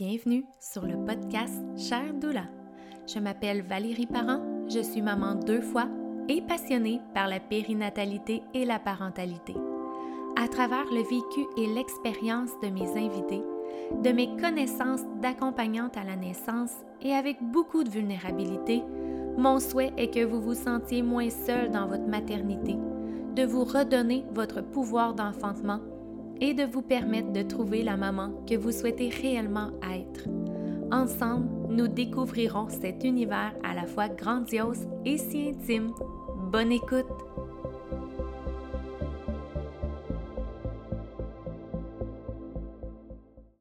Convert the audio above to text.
Bienvenue sur le podcast Chère Doula. Je m'appelle Valérie Parent, je suis maman 2 fois et passionnée par la périnatalité et la parentalité. À travers le vécu et l'expérience de mes invités, de mes connaissances d'accompagnante à la naissance et avec beaucoup de vulnérabilité, mon souhait est que vous vous sentiez moins seul dans votre maternité, de vous redonner votre pouvoir d'enfantement et de vous permettre de trouver la maman que vous souhaitez réellement être. Ensemble, nous découvrirons cet univers à la fois grandiose et si intime. Bonne écoute!